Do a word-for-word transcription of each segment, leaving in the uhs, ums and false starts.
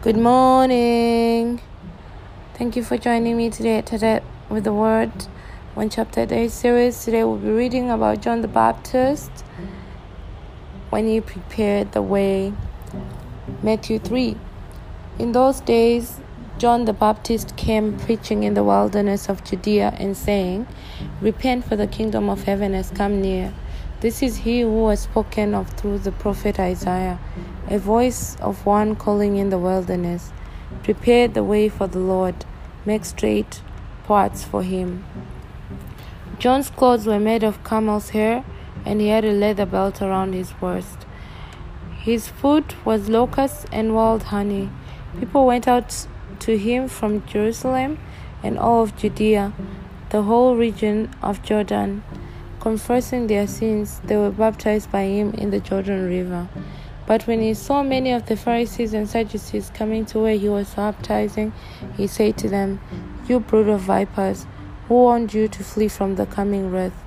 Good morning. Thank you for joining me today at Today with the Word, one chapter a day series. Today we'll be reading about John the Baptist, when he prepared the way. Matthew three. In those days, John the Baptist came preaching in the wilderness of Judea and saying, "Repent, for the kingdom of heaven has come near. This is he who was spoken of through the prophet Isaiah, a voice of one calling in the wilderness, prepare the way for the Lord, make straight paths for him." John's clothes were made of camel's hair, and he had a leather belt around his waist. His food was locusts and wild honey. People went out to him from Jerusalem and all of Judea, the whole region of Jordan. Confessing their sins, they were baptized by him in the Jordan River. But when he saw many of the Pharisees and Sadducees coming to where he was baptizing, he said to them, "You brood of vipers, who warned you to flee from the coming wrath?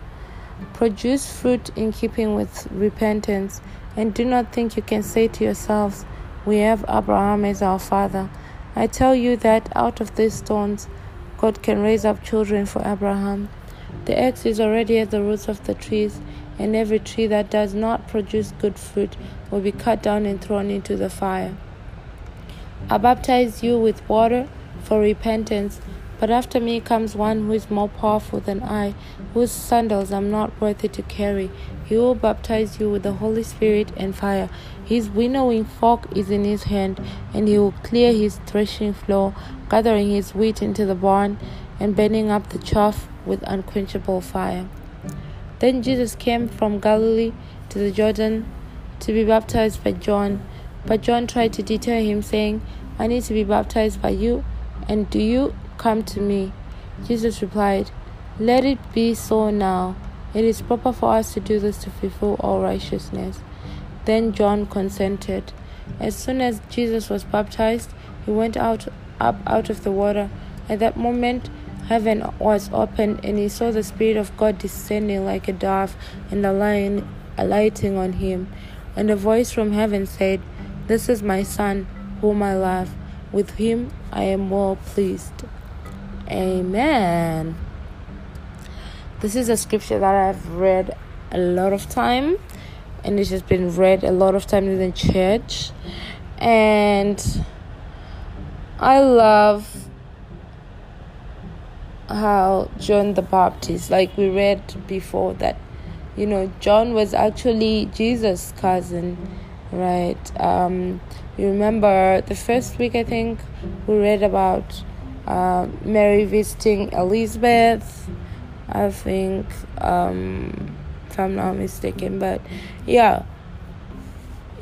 Produce fruit in keeping with repentance, and do not think you can say to yourselves, 'We have Abraham as our father.' I tell you that out of these stones, God can raise up children for Abraham. The axe is already at the roots of the trees, and every tree that does not produce good fruit will be cut down and thrown into the fire. I baptize you with water for repentance, but after me comes one who is more powerful than I, whose sandals I'm not worthy to carry. He will baptize you with the Holy Spirit and fire. His winnowing fork is in his hand, and he will clear his threshing floor, gathering his wheat into the barn and burning up the chaff with unquenchable fire." Then Jesus came from Galilee to the Jordan to be baptized by John. But John tried to deter him, saying, "I need to be baptized by you, and do you come to me?" Jesus replied, "Let it be so now. It is proper for us to do this to fulfill all righteousness." Then John consented. As soon as Jesus was baptized, he went out up out of the water. At that moment, heaven was opened, and he saw the Spirit of God descending like a dove and alighting on him. And a voice from heaven said, "This is my Son, whom I love. With him I am well pleased." Amen. This is a scripture that I've read a lot of time, and it has been read a lot of times in church. And I love how John the Baptist, like we read before, that you know John was actually Jesus' cousin, right? Um you remember the first week, I think, we read about uh, Mary visiting Elizabeth, I think, um if I'm not mistaken. But yeah,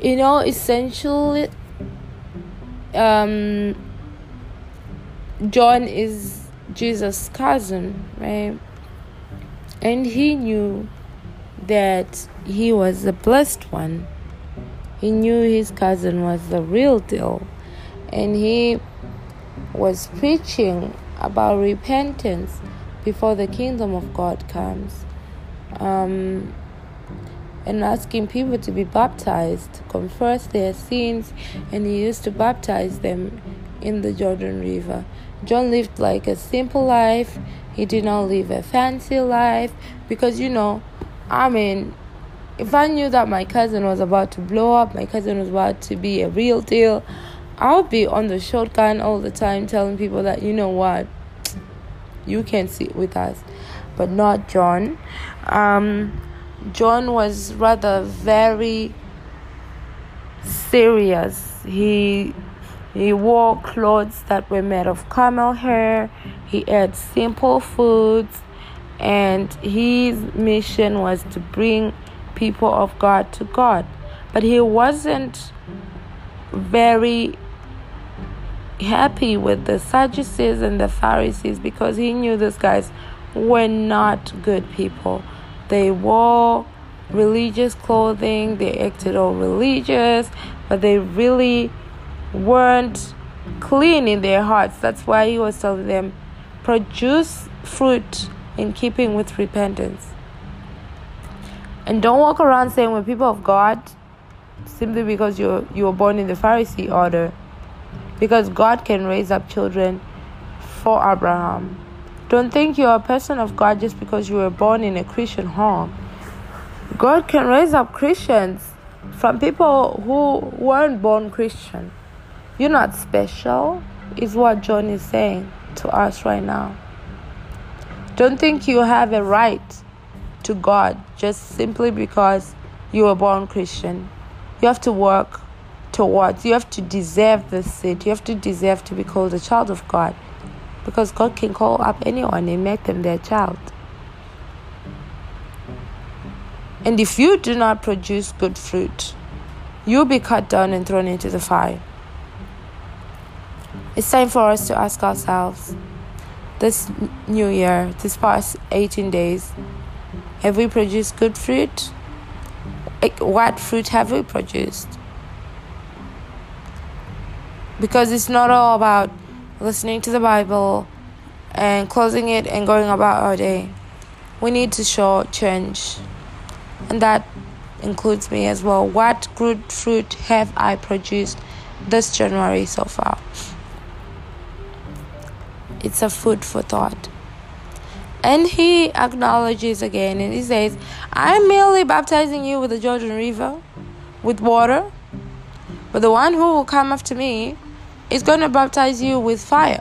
you know essentially um John is Jesus' cousin, right? And he knew that he was the blessed one. He knew his cousin was the real deal, and he was preaching about repentance before the kingdom of God comes, um, and asking people to be baptized, confess their sins, and he used to baptize them in the Jordan River. John lived like a simple life. He did not live a fancy life, because you know I mean if I knew that my cousin was about to blow up, my cousin was about to be a real deal, I would be on the shotgun all the time telling people that, you know what, you can sit with us. But not John. um John was rather very serious. He He wore clothes that were made of camel hair. He ate simple foods. And his mission was to bring people of God to God. But he wasn't very happy with the Sadducees and the Pharisees, because he knew these guys were not good people. They wore religious clothing. They acted all religious. But they really weren't clean in their hearts. That's why he was telling them, produce fruit in keeping with repentance. And don't walk around saying we're people of God simply because you're, you were born in the Pharisee order. because God can raise up children for Abraham. Don't think you're a person of God just because you were born in a Christian home. God can raise up Christians from people who weren't born Christian. You're not special, is what John is saying to us right now. Don't think you have a right to God just simply because you were born Christian. You have to work towards, you have to deserve this seat. You have to deserve to be called a child of God, because God can call up anyone and make them their child. And if you do not produce good fruit, you'll be cut down and thrown into the fire. It's time for us to ask ourselves, this new year, this past eighteen days, have we produced good fruit? What fruit have we produced? Because it's not all about listening to the Bible and closing it and going about our day. We need to show change. And that includes me as well. What good fruit have I produced this January so far? It's a food for thought. And he acknowledges again and he says, I'm merely baptizing you with the Jordan River, with water. But the one who will come after me is going to baptize you with fire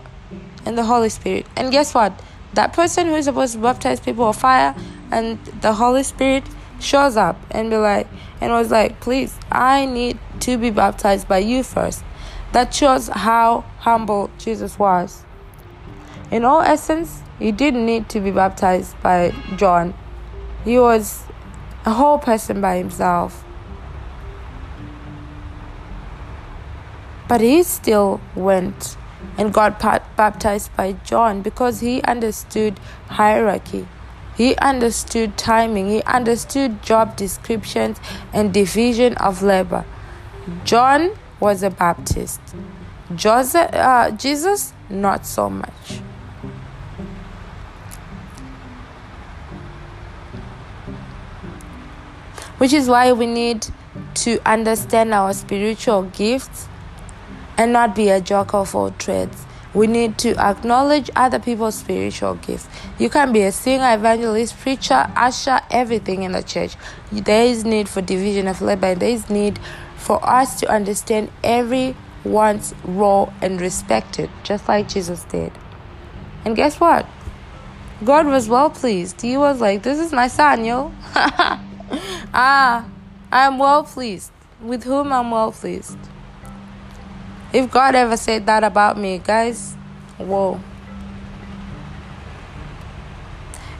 and the Holy Spirit. And guess what? That person who is supposed to baptize people with fire and the Holy Spirit shows up and be like, and was like, please, I need to be baptized by you first. That shows how humble Jesus was. In all essence, he didn't need to be baptized by John. He was a whole person by himself. But he still went and got baptized by John because he understood hierarchy. He understood timing. He understood job descriptions and division of labor. John was a Baptist. Joseph, uh, Jesus, not so much. Which is why we need to understand our spiritual gifts and not be a jack of all trades. We need to acknowledge other people's spiritual gifts. You can be a singer, evangelist, preacher, usher, everything in the church. There is need for division of labor. There is need for us to understand everyone's role and respect it, just like Jesus did. And guess what? God was well pleased. He was like, this is my son, yo. Ah, I am well pleased, with whom I'm well pleased. If God ever said that about me, guys, whoa.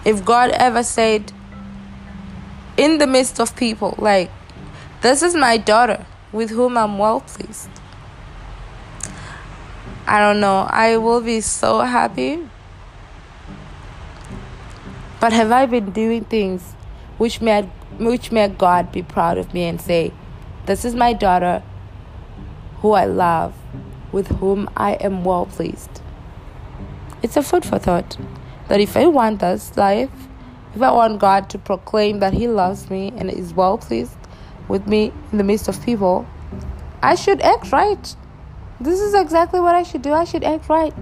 If God ever said in the midst of people, like, this is my daughter, with whom I'm well pleased. I don't know, I will be so happy. But have I been doing things which made Which may God be proud of me and say, this is my daughter who I love, with whom I am well pleased. It's a food for thought that if I want this life, if I want God to proclaim that he loves me and is well pleased with me in the midst of people, I should act right. This is exactly what I should do. I should act right.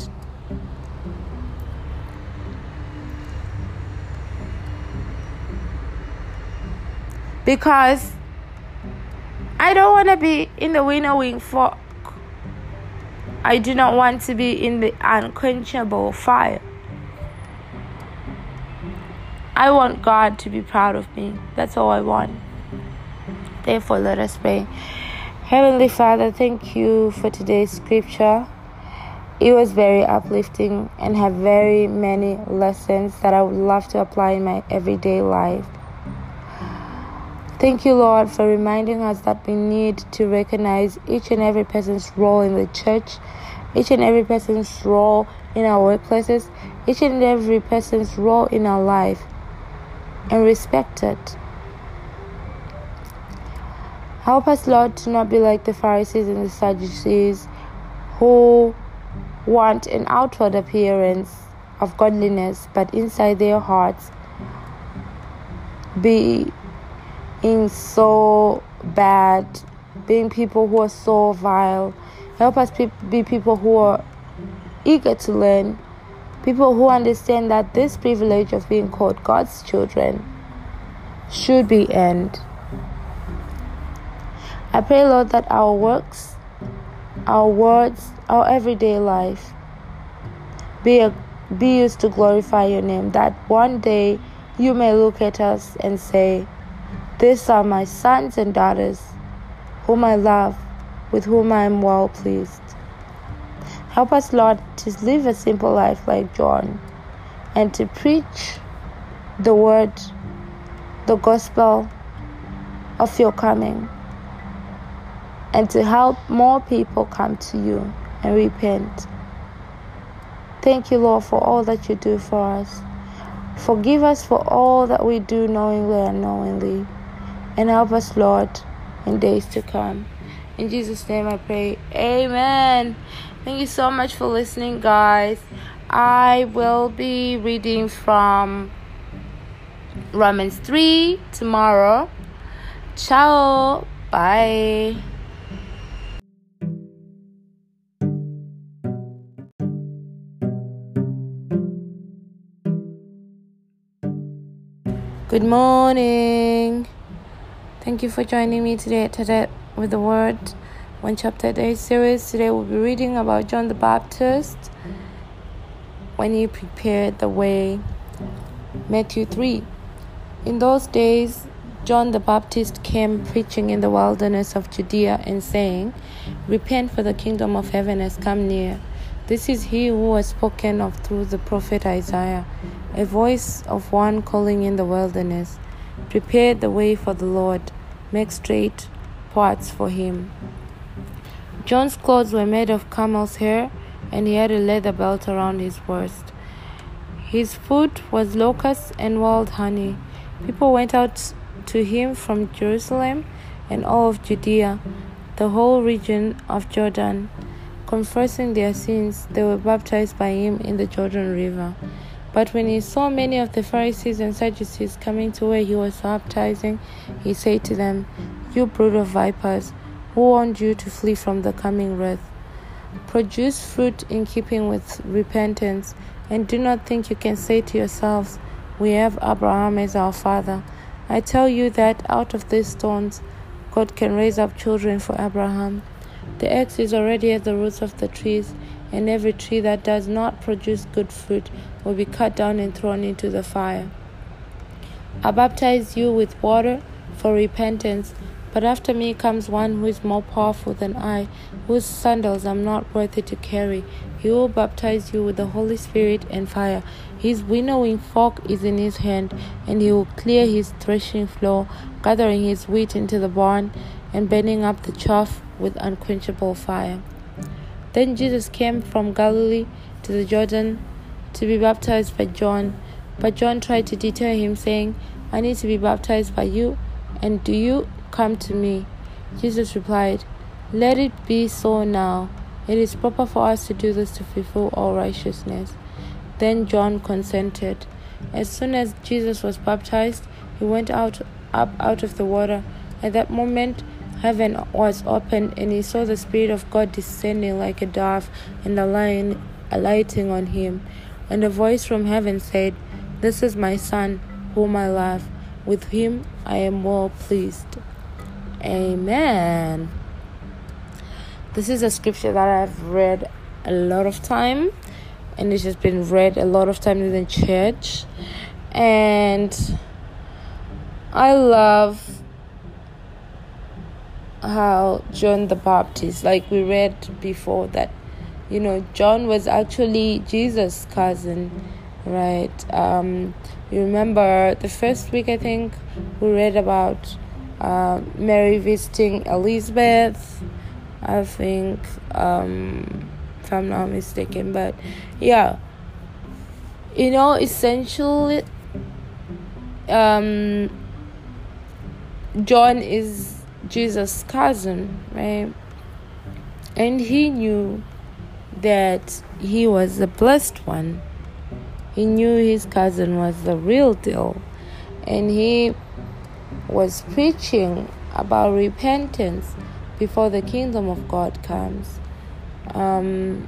Because I don't want to be in the winnowing fork. I do not want to be in the unquenchable fire. I want God to be proud of me. That's all I want. Therefore, let us pray. Heavenly Father, thank you for today's scripture. It was very uplifting and had very many lessons that I would love to apply in my everyday life. Thank you, Lord, for reminding us that we need to recognize each and every person's role in the church, each and every person's role in our workplaces, each and every person's role in our life, and respect it. Help us, Lord, to not be like the Pharisees and the Sadducees who want an outward appearance of godliness, but inside their hearts be being so bad, being people who are so vile, Help us be people who are eager to learn, people who understand that this privilege of being called God's children should be earned. I pray, Lord, that our works, our words, our everyday life be a, be used to glorify your name, that one day you may look at us and say, "These are my sons and daughters, whom I love, with whom I am well pleased." Help us, Lord, to live a simple life like John and to preach the word, the gospel of your coming, and to help more people come to you and repent. Thank you, Lord, for all that you do for us. Forgive us for all that we do knowingly and unknowingly, and help us, Lord, in days to come. In Jesus' name I pray. Amen. Thank you so much for listening, guys. I will be reading from Romans three tomorrow. Ciao. Bye. Good morning. Thank you for joining me today at Today with the Word, one chapter a day series. Today we'll be reading about John the Baptist, when he prepared the way. Matthew three. In those days, John the Baptist came preaching in the wilderness of Judea and saying, "Repent, for the kingdom of heaven has come near. This is he who was spoken of through the prophet Isaiah, a voice of one calling in the wilderness, prepare the way for the Lord, make straight parts for him." John's clothes were made of camel's hair, and he had a leather belt around his waist. His food was locusts and wild honey. People went out to him from Jerusalem and all of Judea, the whole region of Jordan. Confessing their sins, they were baptized by him in the Jordan River. But when he saw many of the Pharisees and Sadducees coming to where he was baptizing, he said to them, "You brood of vipers, who warned you to flee from the coming wrath? Produce fruit in keeping with repentance, and do not think you can say to yourselves, 'We have Abraham as our father.' I tell you that out of these stones, God can raise up children for Abraham. The axe is already at the roots of the trees, and every tree that does not produce good fruit will be cut down and thrown into the fire. I baptize you with water for repentance, but after me comes one who is more powerful than I, whose sandals I am not worthy to carry. He will baptize you with the Holy Spirit and fire. His winnowing fork is in his hand, and he will clear his threshing floor, gathering his wheat into the barn and burning up the chaff with unquenchable fire." Then Jesus came from Galilee to the Jordan to be baptized by John. But John tried to deter him, saying, "I need to be baptized by you, and do you come to me?" Jesus replied, "Let it be so now. It is proper for us to do this to fulfill all righteousness." Then John consented. As soon as Jesus was baptized, he went out up out of the water. At that moment, heaven was opened, and he saw the Spirit of God descending like a dove and alighting on him. And a voice from heaven said, "This is my Son, whom I love. With him I am well pleased." Amen. This is a scripture that I've read a lot of time, and it has been read a lot of times in church, and I love how John the Baptist, like we read before, that, you know, John was actually Jesus' cousin, right? Um, you remember the first week, I think, we read about uh, Mary visiting Elizabeth, I think, um, if I'm not mistaken. But yeah, you know, essentially, um, John is Jesus' cousin, right? And he knew that he was the blessed one. He knew his cousin was the real deal, and he was preaching about repentance before the kingdom of God comes. um,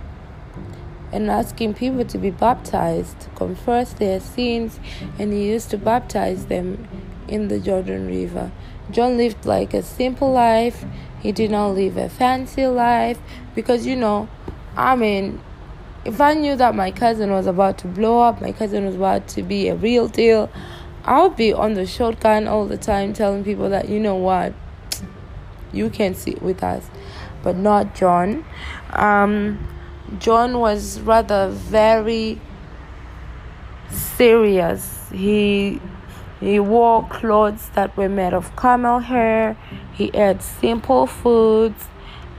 and asking people to be baptized, confess their sins, and he used to baptize them in the Jordan River. John lived like a simple life. He did not live a fancy life because, you know, I mean, if I knew that my cousin was about to blow up, my cousin was about to be a real deal, I would be on the shotgun all the time telling people that, you know what, you can sit with us. But not John. Um, John was rather very serious. He... He wore clothes that were made of camel hair. He ate simple foods.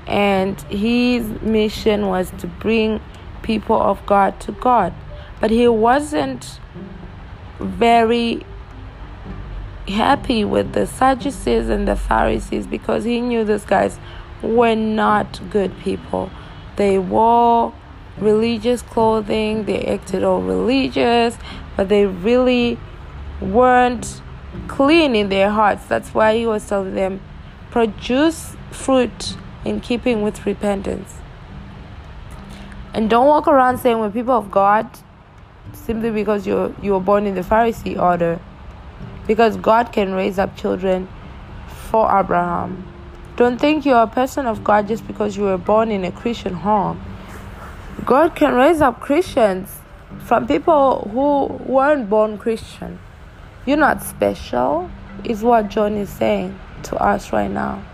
And his mission was to bring people of God to God. But he wasn't very happy with the Sadducees and the Pharisees because he knew these guys were not good people. They wore religious clothing. They acted all religious. But they really weren't clean in their hearts. That's why he was telling them, produce fruit in keeping with repentance. And don't walk around saying we're people of God simply because you you were born in the Pharisee order. Because God can raise up children for Abraham. Don't think you're a person of God just because you were born in a Christian home. God can raise up Christians from people who weren't born Christian. You're not special, is what John is saying to us right now.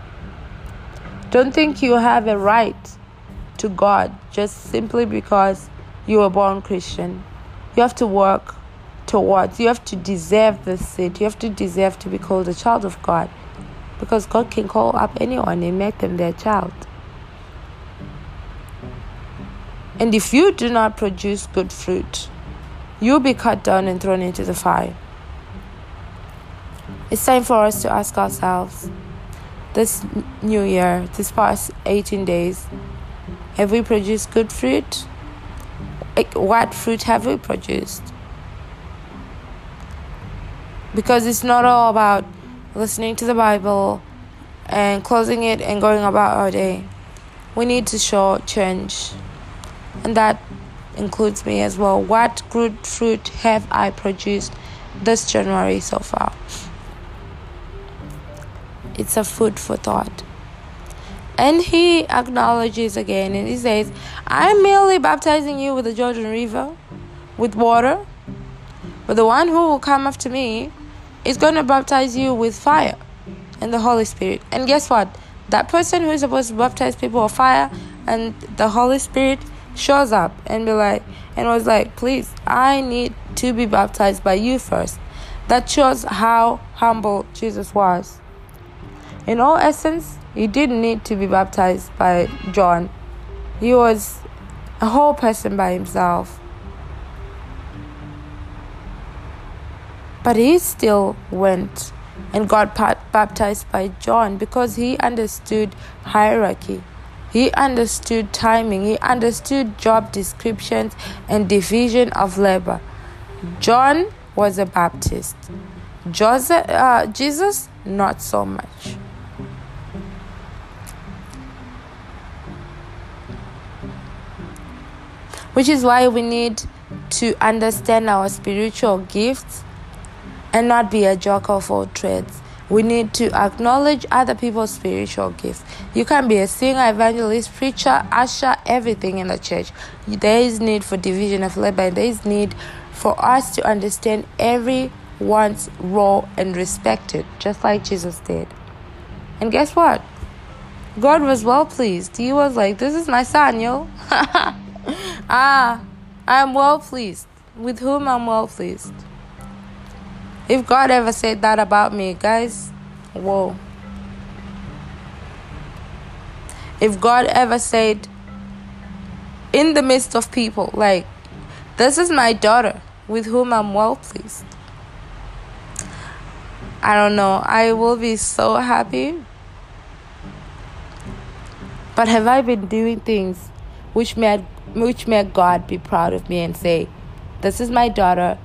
Don't think you have a right to God just simply because you were born Christian. You have to work towards, you have to deserve the seat. You have to deserve to be called a child of God, because God can call up anyone and make them their child. And if you do not produce good fruit, you'll be cut down and thrown into the fire. It's time for us to ask ourselves, this new year, this past eighteen days, have we produced good fruit? Like, what fruit have we produced? Because it's not all about listening to the Bible and closing it and going about our day. We need to show change. And that includes me as well. What good fruit have I produced this January so far? It's a food for thought. And he acknowledges again and he says, I'm merely baptizing you with the Jordan River, with water. But the one who will come after me is going to baptize you with fire and the Holy Spirit. And guess what? That person who is supposed to baptize people with fire and the Holy Spirit shows up and be like, and was like, please, I need to be baptized by you first. That shows how humble Jesus was. In all essence, he didn't need to be baptized by John. He was a whole person by himself. But he still went and got baptized by John because he understood hierarchy. He understood timing. He understood job descriptions and division of labor. John was a Baptist. Joseph, uh, Jesus, not so much. Which is why we need to understand our spiritual gifts and not be a jack of all trades. We need to acknowledge other people's spiritual gifts. You can be a singer, evangelist, preacher, usher, everything in the church. There is need for division of labor, and there is need for us to understand everyone's role and respect it, just like Jesus did. And guess what? God was well pleased. He was like, this is my son, yo. Ah, I am well pleased. With whom I'm well pleased. If God ever said that about me, guys, whoa. If God ever said in the midst of people, like, this is my daughter with whom I'm well pleased. I don't know. I will be so happy. But have I been doing things which made Which may God be proud of me and say, this is my daughter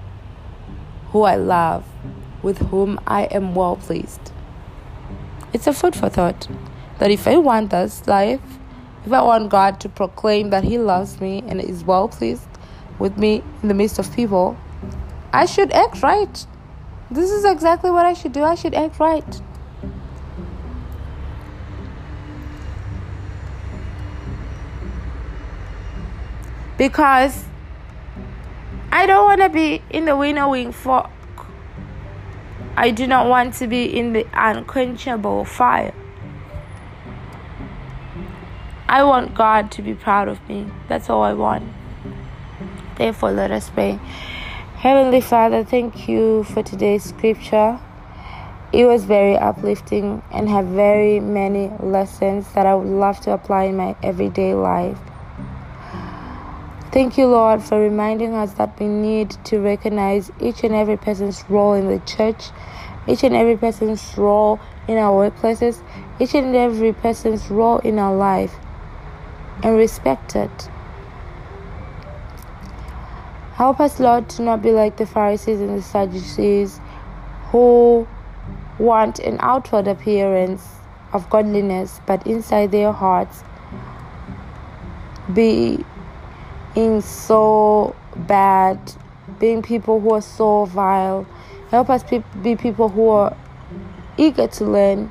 who I love, with whom I am well pleased. It's a food for thought that if I want this life, If I want God to proclaim that He loves me and is well pleased with me in the midst of people, I should act right. This is exactly what I should do. I should act right. Because I don't want to be in the winnowing fork. I do not want to be in the unquenchable fire. I want God to be proud of me. That's all I want. Therefore, let us pray. Heavenly Father, thank you for today's scripture. It was very uplifting and had very many lessons that I would love to apply in my everyday life. Thank you, Lord, for reminding us that we need to recognize each and every person's role in the church, each and every person's role in our workplaces, each and every person's role in our life, and respect it. Help us, Lord, to not be like the Pharisees and the Sadducees who want an outward appearance of godliness, but inside their hearts be in so bad, being people who are so vile. Help us pe- be people who are eager to learn,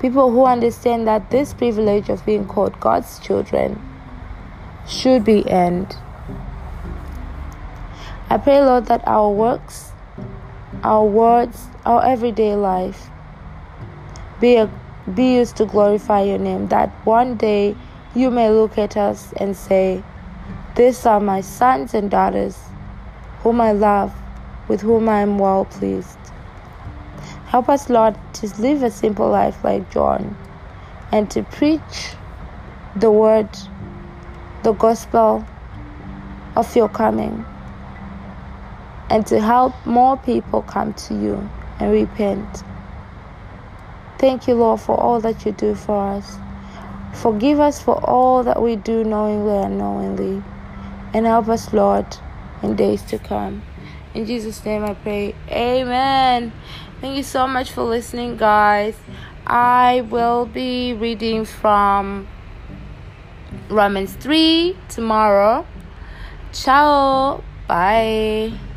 people who understand that this privilege of being called God's children should be earned. I pray, Lord, that our works, our words, our everyday life be a, be used to glorify your name, that one day you may look at us and say, "These are my sons and daughters, whom I love, with whom I am well pleased." Help us, Lord, to live a simple life like John, and to preach the word, the gospel of your coming, and to help more people come to you and repent. Thank you, Lord, for all that you do for us. Forgive us for all that we do knowingly and unknowingly. And help us, Lord, in days to come. In Jesus' name I pray. Amen. Thank you so much for listening, guys. I will be reading from Romans three tomorrow. Ciao. Bye.